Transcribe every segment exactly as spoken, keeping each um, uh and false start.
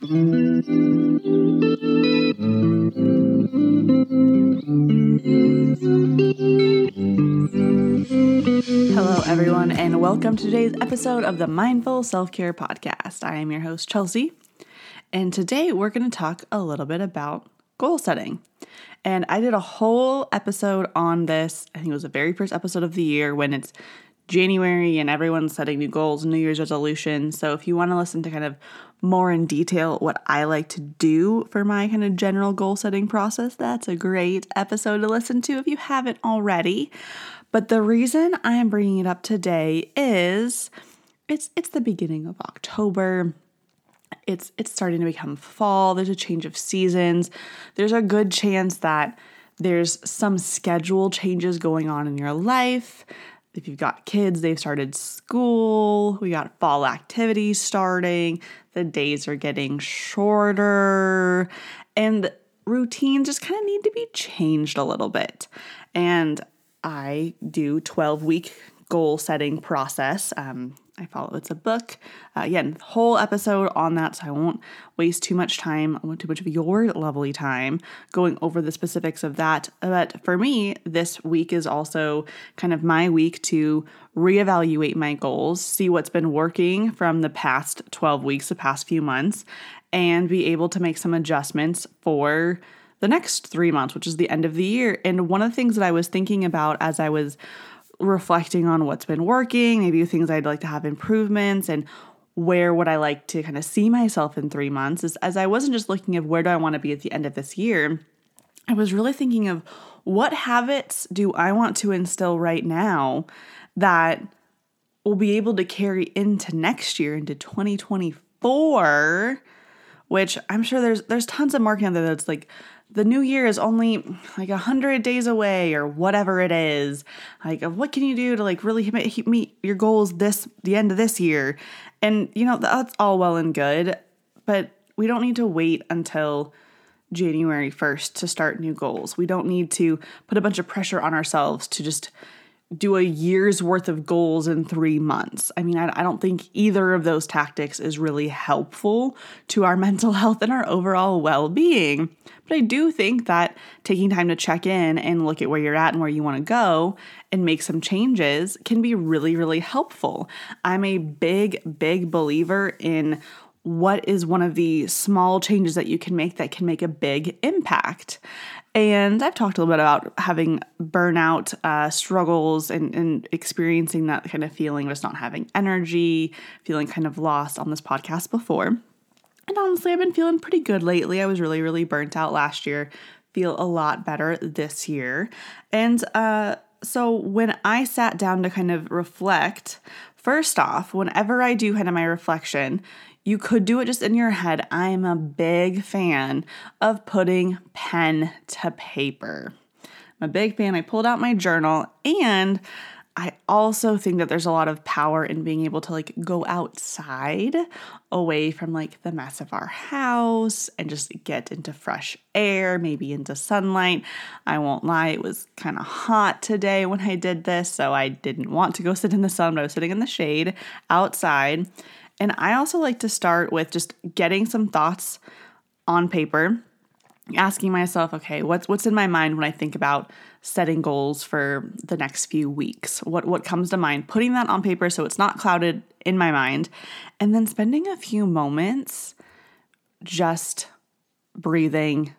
Hello, everyone, and welcome to today's episode of the Mindful Self-Care Podcast. I am your host, Chelsea, and today we're going to talk a little bit about goal setting. And I did a whole episode on this. I think it was the very first episode of the year when it's January and everyone's setting new goals, New Year's resolutions. So if you want to listen to kind of more in detail what I like to do for my kind of general goal setting process, that's a great episode to listen to if you haven't already. But the reason I am bringing it up today is it's it's the beginning of October. It's it's starting to become fall. There's a change of seasons. There's a good chance that there's some schedule changes going on in your life. If you've got kids, they've started school, we got fall activities starting, the days are getting shorter, and routines just kind of need to be changed a little bit. And I do twelve-week goal setting process. Um, I follow, it's a book. Uh, again, whole episode on that, so I won't waste too much time, I won't too much of your lovely time going over the specifics of that. But for me, this week is also kind of my week to reevaluate my goals, see what's been working from the past twelve weeks, the past few months, and be able to make some adjustments for the next three months, which is the end of the year. And one of the things that I was thinking about as I was reflecting on what's been working, maybe things I'd like to have improvements, and where would I like to kind of see myself in three months, is as I wasn't just looking at where do I want to be at the end of this year, I was really thinking of what habits do I want to instill right now that will be able to carry into next year, into twenty twenty-four, which I'm sure there's there's tons of marketing out there that's like, the new year is only like one hundred days away or whatever it is. Like, what can you do to like really meet your goals this, the end of this year? And, you know, that's all well and good, but we don't need to wait until January first to start new goals. We don't need to put a bunch of pressure on ourselves to just do a year's worth of goals in three months. I mean, I, I don't think either of those tactics is really helpful to our mental health and our overall well-being. But I do think that taking time to check in and look at where you're at and where you want to go and make some changes can be really, really helpful. I'm a big, big believer in what is one of the small changes that you can make that can make a big impact. And I've talked a little bit about having burnout uh, struggles and, and experiencing that kind of feeling of just not having energy, feeling kind of lost on this podcast before. And honestly, I've been feeling pretty good lately. I was really, really burnt out last year, feel a lot better this year. And uh, so when I sat down to kind of reflect, first off, whenever I do kind of my reflection, you could do it just in your head. I am a big fan of putting pen to paper. I'm a big fan. I pulled out my journal, and I also think that there's a lot of power in being able to like go outside away from like the mess of our house and just get into fresh air, maybe into sunlight. I won't lie, it was kind of hot today when I did this, so I didn't want to go sit in the sun, but I was sitting in the shade outside. And I also like to start with just getting some thoughts on paper, asking myself, okay, what's what's in my mind when I think about setting goals for the next few weeks? What what comes to mind? Putting that on paper so it's not clouded in my mind. And then spending a few moments just breathing,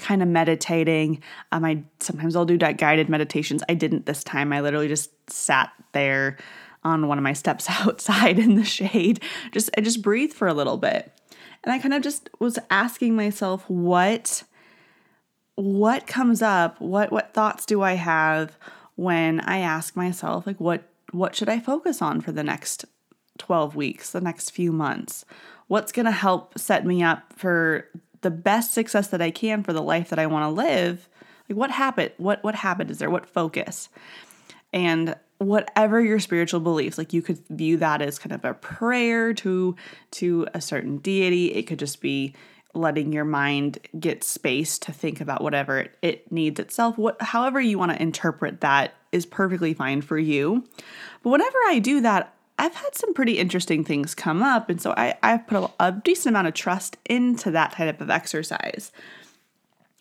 kind of meditating. Um, I sometimes I'll do guided meditations. I didn't this time. I literally just sat there on one of my steps outside in the shade. Just I just breathed for a little bit. And I kind of just was asking myself, what what comes up? What what thoughts do I have when I ask myself, like, what what should I focus on for the next twelve weeks, the next few months? What's going to help set me up for the best success that I can for the life that I want to live? Like, what habit? What what habit is there? What focus? And whatever your spiritual beliefs, like you could view that as kind of a prayer to to a certain deity. It could just be letting your mind get space to think about whatever it, it needs itself. What, however you want to interpret that is perfectly fine for you. But whenever I do that, I've had some pretty interesting things come up. And so I, I've put a, a decent amount of trust into that type of exercise.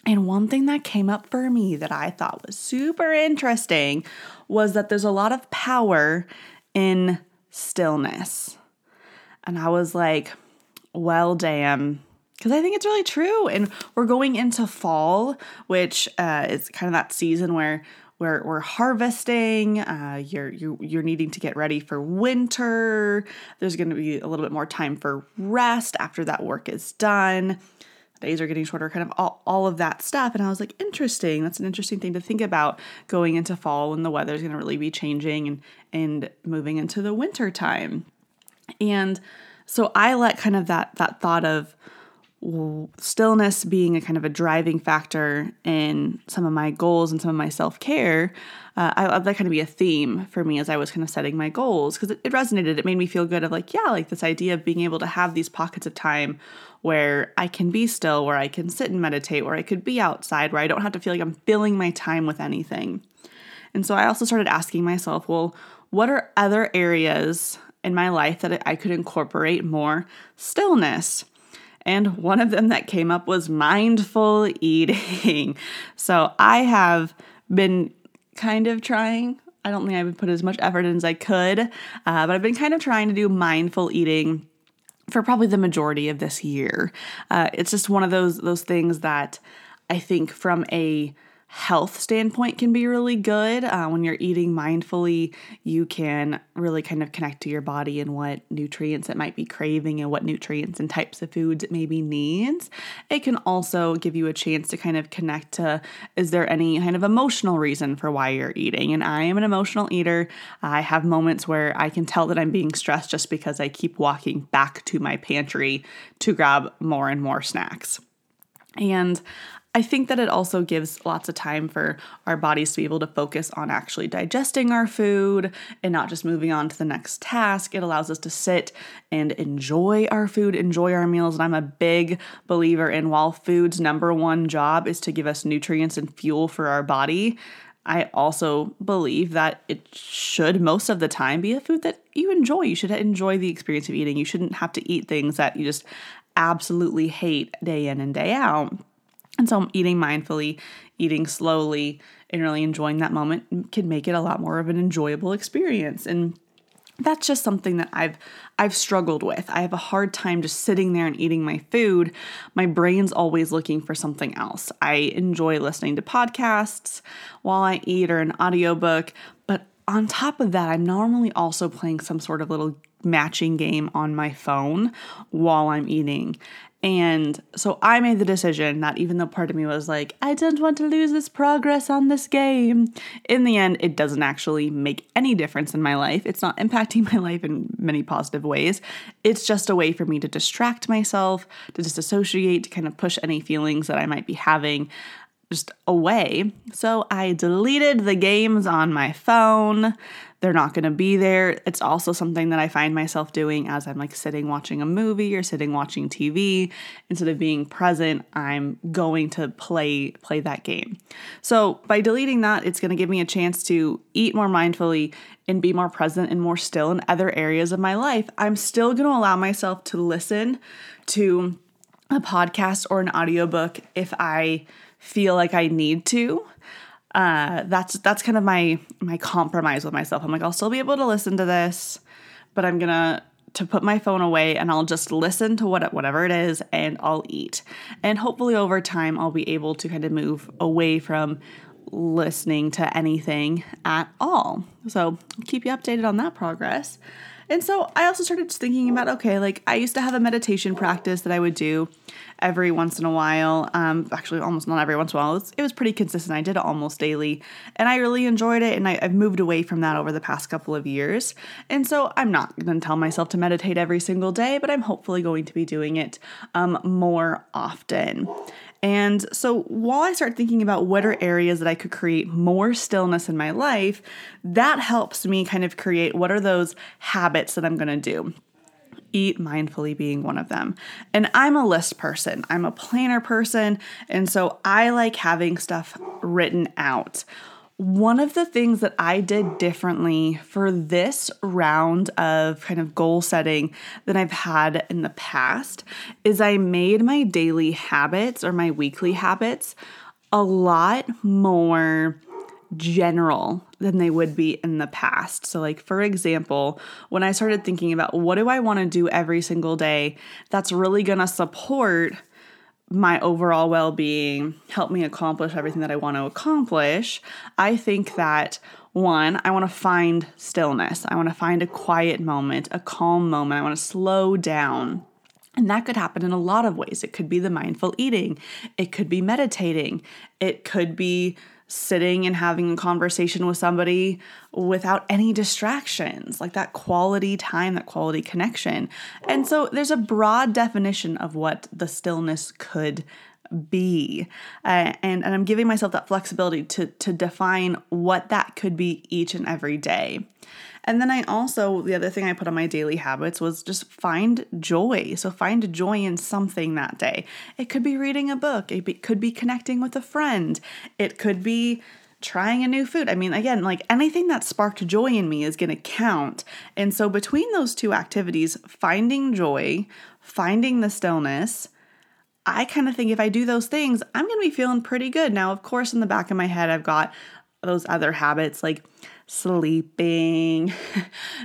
And one thing that came up for me that I thought was super interesting was that there's a lot of power in stillness. And I was like, well, damn, because I think it's really true. And we're going into fall, which uh, is kind of that season where We're, we're harvesting, uh, you're, you're, you're needing to get ready for winter. There's going to be a little bit more time for rest after that work is done. Days are getting shorter, kind of all, all of that stuff. And I was like, interesting. That's an interesting thing to think about going into fall when the weather's going to really be changing and, and moving into the winter time. And so I let kind of that, that thought of stillness being a kind of a driving factor in some of my goals and some of my self-care, uh, I, that kind of be a theme for me as I was kind of setting my goals, because it, it resonated. It made me feel good of like, yeah, like this idea of being able to have these pockets of time where I can be still, where I can sit and meditate, where I could be outside, where I don't have to feel like I'm filling my time with anything. And so I also started asking myself, well, what are other areas in my life that I could incorporate more stillness? And one of them that came up was mindful eating. So I have been kind of trying, I don't think I would put as much effort in as I could, uh, but I've been kind of trying to do mindful eating for probably the majority of this year. Uh, it's just one of those those things that I think from a health standpoint can be really good. Uh, when you're eating mindfully, you can really kind of connect to your body and what nutrients it might be craving and what nutrients and types of foods it maybe needs. It can also give you a chance to kind of connect to, is there any kind of emotional reason for why you're eating? And I am an emotional eater. I have moments where I can tell that I'm being stressed just because I keep walking back to my pantry to grab more and more snacks. And I think that it also gives lots of time for our bodies to be able to focus on actually digesting our food and not just moving on to the next task. It allows us to sit and enjoy our food, enjoy our meals. And I'm a big believer in, while food's number one job is to give us nutrients and fuel for our body, I also believe that it should most of the time be a food that you enjoy. You should enjoy the experience of eating. You shouldn't have to eat things that you just absolutely hate day in and day out. And so eating mindfully, eating slowly, and really enjoying that moment can make it a lot more of an enjoyable experience. And that's just something that I've I've struggled with. I have a hard time just sitting there and eating my food. My brain's always looking for something else. I enjoy listening to podcasts while I eat or an audiobook, but on top of that, I'm normally also playing some sort of little matching game on my phone while I'm eating. And so I made the decision that even though part of me was like, I don't want to lose this progress on this game, in the end, it doesn't actually make any difference in my life. It's not impacting my life in many positive ways. It's just a way for me to distract myself, to disassociate, to kind of push any feelings that I might be having just away. So I deleted the games on my phone. They're not going to be there. It's also something that I find myself doing as I'm like sitting watching a movie or sitting watching T V. Instead of being present, I'm going to play play that game. So by deleting that, it's going to give me a chance to eat more mindfully and be more present and more still in other areas of my life. I'm still going to allow myself to listen to a podcast or an audiobook if I feel like I need to. Uh, that's, that's kind of my, my compromise with myself. I'm like, I'll still be able to listen to this, but I'm going to, to put my phone away and I'll just listen to what, whatever it is, and I'll eat. And hopefully over time, I'll be able to kind of move away from listening to anything at all. So I'll keep you updated on that progress. And so I also started thinking about, okay, like I used to have a meditation practice that I would do every once in a while. Um, actually, almost not every once in a while. It was, it was pretty consistent. I did it almost daily and I really enjoyed it. And I, I've moved away from that over the past couple of years. And so I'm not going to tell myself to meditate every single day, but I'm hopefully going to be doing it um, more often. And so while I start thinking about what are areas that I could create more stillness in my life, that helps me kind of create what are those habits that I'm going to do. Eat mindfully being one of them. And I'm a list person. I'm a planner person. And so I like having stuff written out. One of the things that I did differently for this round of kind of goal setting than I've had in the past is I made my daily habits or my weekly habits a lot more general than they would be in the past. So like, for example, when I started thinking about what do I want to do every single day that's really going to support my overall well-being, help me accomplish everything that I want to accomplish, I think that one, I want to find stillness. I want to find a quiet moment, a calm moment. I want to slow down. And that could happen in a lot of ways. It could be the mindful eating. It could be meditating. It could be sitting and having a conversation with somebody without any distractions, like that quality time, that quality connection. And so there's a broad definition of what the stillness could be. Uh, and, and I'm giving myself that flexibility to, to define what that could be each and every day. And then I also, the other thing I put on my daily habits was just find joy. So find joy in something that day. It could be reading a book. It be, could be connecting with a friend. It could be trying a new food. I mean, again, like anything that sparked joy in me is going to count. And so between those two activities, finding joy, finding the stillness, I kind of think if I do those things, I'm going to be feeling pretty good. Now, of course, in the back of my head, I've got those other habits like sleeping,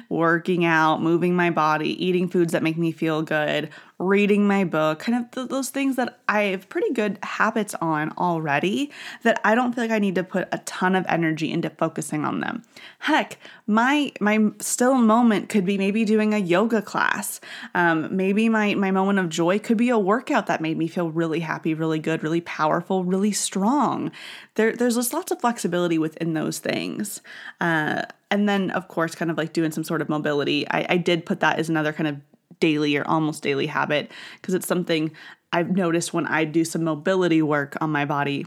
working out, moving my body, eating foods that make me feel good, reading my book, kind of th- those things that I have pretty good habits on already that I don't feel like I need to put a ton of energy into focusing on them. Heck, my my still moment could be maybe doing a yoga class. Um, maybe my, my moment of joy could be a workout that made me feel really happy, really good, really powerful, really strong. There, there's just lots of flexibility within those things. Uh, and then, of course, kind of like doing some sort of mobility. I, I did put that as another kind of daily or almost daily habit because it's something I've noticed when I do some mobility work on my body,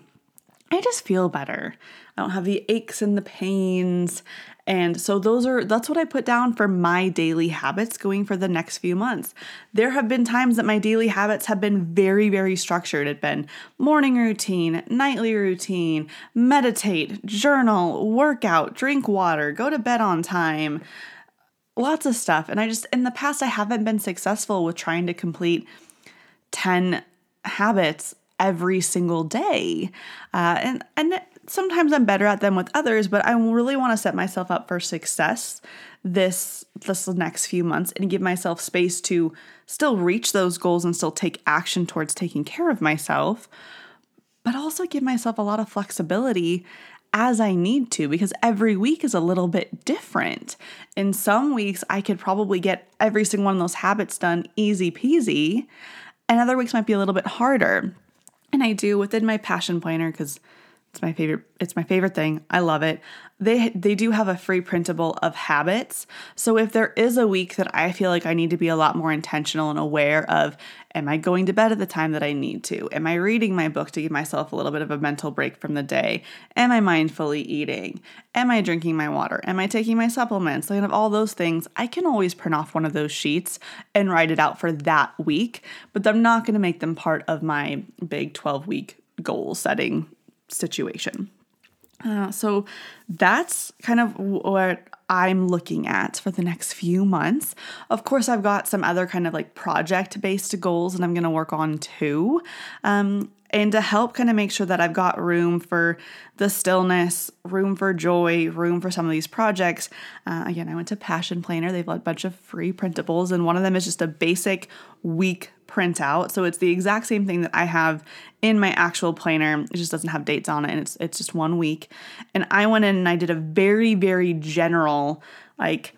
I just feel better. I don't have the aches and the pains. And so those are, that's what I put down for my daily habits going for the next few months. There have been times that my daily habits have been very, very structured. It's been morning routine, nightly routine, meditate, journal, workout, drink water, go to bed on time, lots of stuff. And I just, in the past, I haven't been successful with trying to complete ten habits every single day. Uh, and, and sometimes I'm better at them with others, but I really want to set myself up for success this, this next few months and give myself space to still reach those goals and still take action towards taking care of myself, but also give myself a lot of flexibility as I need to, because every week is a little bit different. In some weeks, I could probably get every single one of those habits done easy peasy, and other weeks might be a little bit harder. And I do within my passion planner because it's my favorite. It's my favorite thing. I love it. They they do have a free printable of habits. So if there is a week that I feel like I need to be a lot more intentional and aware of, am I going to bed at the time that I need to? Am I reading my book to give myself a little bit of a mental break from the day? Am I mindfully eating? Am I drinking my water? Am I taking my supplements? Like, of all those things, I can always print off one of those sheets and write it out for that week, but I'm not going to make them part of my big twelve-week goal setting situation. Uh, so that's kind of what I'm looking at for the next few months. Of course, I've got some other kind of like project-based goals that I'm going to work on too. Um, and to help kind of make sure that I've got room for the stillness, room for joy, room for some of these projects. Uh, again, I went to Passion Planner. They've got a bunch of free printables, and one of them is just a basic week printout. So it's the exact same thing that I have in my actual planner. It just doesn't have dates on it, and it's it's just one week. And I went in and I did a very, very general like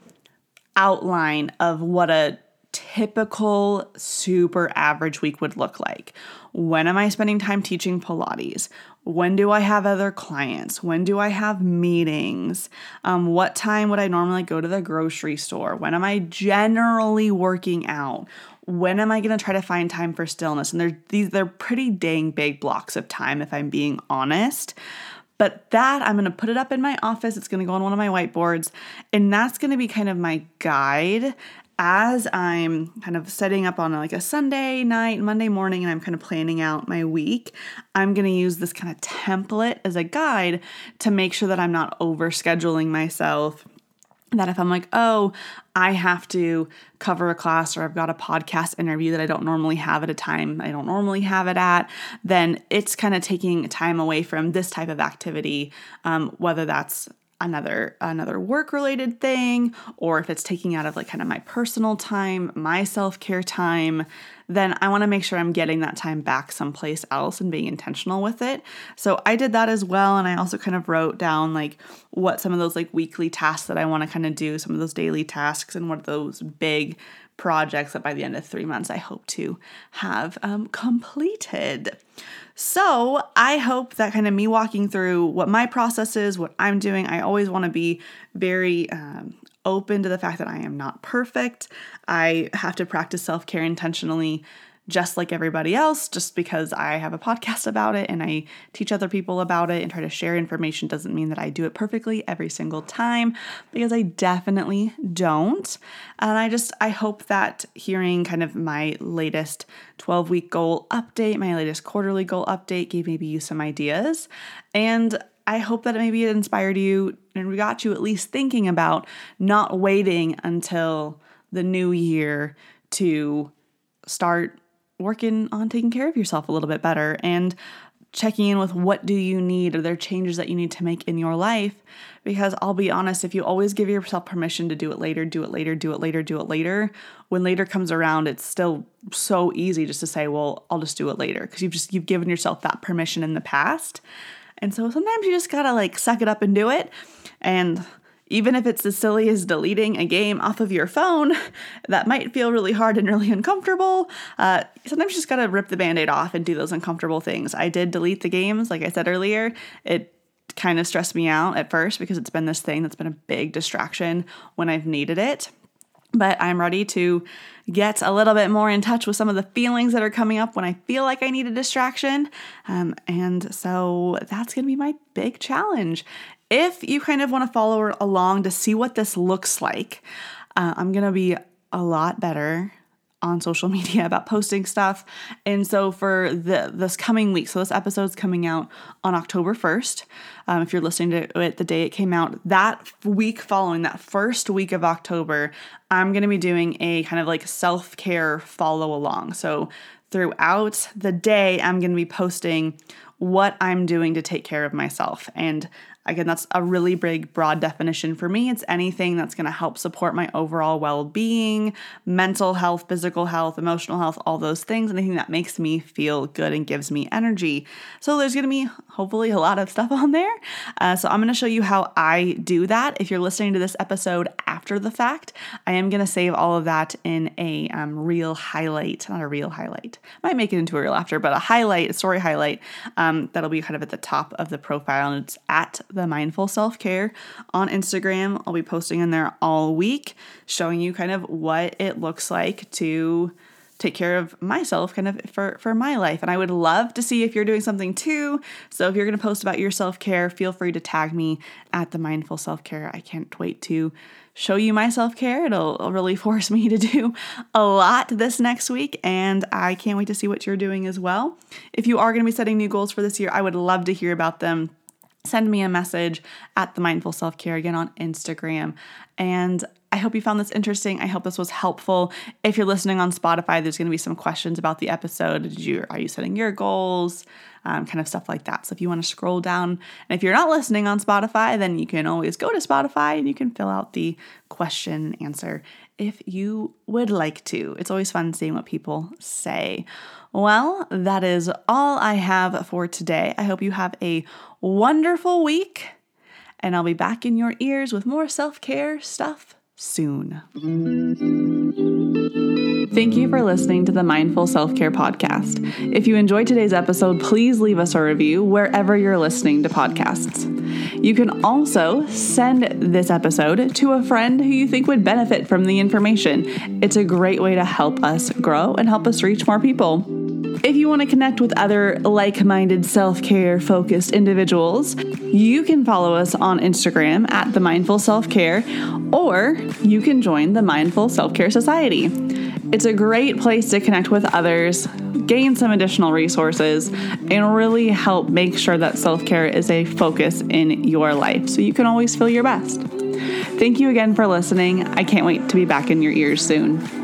outline of what a typical super average week would look like. When am I spending time teaching Pilates? When do I have other clients? When do I have meetings? Um, what time would I normally go to the grocery store? When am I generally working out? When am I going to try to find time for stillness? And they're, these, they're pretty dang big blocks of time, if I'm being honest. But that, I'm going to put it up in my office. It's going to go on one of my whiteboards. And that's going to be kind of my guide as I'm kind of setting up on like a Sunday night, Monday morning, and I'm kind of planning out my week, I'm going to use this kind of template as a guide to make sure that I'm not over scheduling myself. That if I'm like, oh, I have to cover a class or I've got a podcast interview that I don't normally have at a time I don't normally have it at, then it's kind of taking time away from this type of activity, um, whether that's another another work-related thing, or if it's taking out of like kind of my personal time, my self-care time, then I want to make sure I'm getting that time back someplace else and being intentional with it. So I did that as well. And I also kind of wrote down like what some of those like weekly tasks that I want to kind of do, some of those daily tasks, and what are those big projects that by the end of three months I hope to have um, completed. So I hope that kind of me walking through what my process is, what I'm doing. I always want to be very um, open to the fact that I am not perfect. I have to practice self-care intentionally just like everybody else. Just because I have a podcast about it and I teach other people about it and try to share information doesn't mean that I do it perfectly every single time, because I definitely don't. And I just, I hope that hearing kind of my latest twelve-week goal update, my latest quarterly goal update gave maybe you some ideas. And I hope that maybe it inspired you and got you at least thinking about not waiting until the new year to start working on taking care of yourself a little bit better and checking in with what do you need? Are there changes that you need to make in your life? Because I'll be honest, if you always give yourself permission to do it later, do it later, do it later, do it later, when later comes around, it's still so easy just to say, well, I'll just do it later, because you've just, you've given yourself that permission in the past. And so sometimes you just gotta like suck it up and do it. And even if it's as silly as deleting a game off of your phone, that might feel really hard and really uncomfortable. Uh, sometimes you just gotta rip the Band-Aid off and do those uncomfortable things. I did delete the games, like I said earlier. It kind of stressed me out at first because it's been this thing that's been a big distraction when I've needed it. But I'm ready to get a little bit more in touch with some of the feelings that are coming up when I feel like I need a distraction. Um, and so that's gonna be my big challenge. If you kind of want to follow along to see what this looks like, uh, I'm going to be a lot better on social media about posting stuff. And so for the, this coming week, so this episode's coming out on October first. Um, if you're listening to it the day it came out, that week following, that first week of October, I'm going to be doing a kind of like self-care follow along. So throughout the day, I'm going to be posting what I'm doing to take care of myself. And again, that's a really big, broad definition for me. It's anything that's going to help support my overall well-being, mental health, physical health, emotional health, all those things, anything that makes me feel good and gives me energy. So there's going to be hopefully a lot of stuff on there. Uh, so I'm going to show you how I do that. If you're listening to this episode after the fact, I am going to save all of that in a um, reel highlight, not a reel highlight. I might make it into a reel after, but a highlight, a story highlight, um, that'll be kind of at the top of the profile, and it's at The Mindful Self-Care on Instagram. I'll be posting in there all week, showing you kind of what it looks like to take care of myself kind of for, for my life. And I would love to see if you're doing something too. So if you're going to post about your self-care, feel free to tag me at The Mindful Self-Care. I can't wait to show you my self-care. It'll, it'll really force me to do a lot this next week, and I can't wait to see what you're doing as well. If you are going to be setting new goals for this year, I would love to hear about them. Send me a message at The Mindful Self-Care again on Instagram. And I hope you found this interesting. I hope this was helpful. If you're listening on Spotify, there's going to be some questions about the episode. Did you, are you setting your goals? Um, kind of stuff like that. So if you want to scroll down, and if you're not listening on Spotify, then you can always go to Spotify and you can fill out the question and answer if you would like to. It's always fun seeing what people say. Well, that is all I have for today. I hope you have a wonderful week, and I'll be back in your ears with more self-care stuff soon. Thank you for listening to the Mindful Self-Care Podcast. If you enjoyed today's episode, please leave us a review wherever you're listening to podcasts. You can also send this episode to a friend who you think would benefit from the information. It's a great way to help us grow and help us reach more people. If you want to connect with other like-minded self-care focused individuals, you can follow us on Instagram at The Mindful Self-Care, or you can join the Mindful Self-Care Society. It's a great place to connect with others, gain some additional resources, and really help make sure that self-care is a focus in your life so you can always feel your best. Thank you again for listening. I can't wait to be back in your ears soon.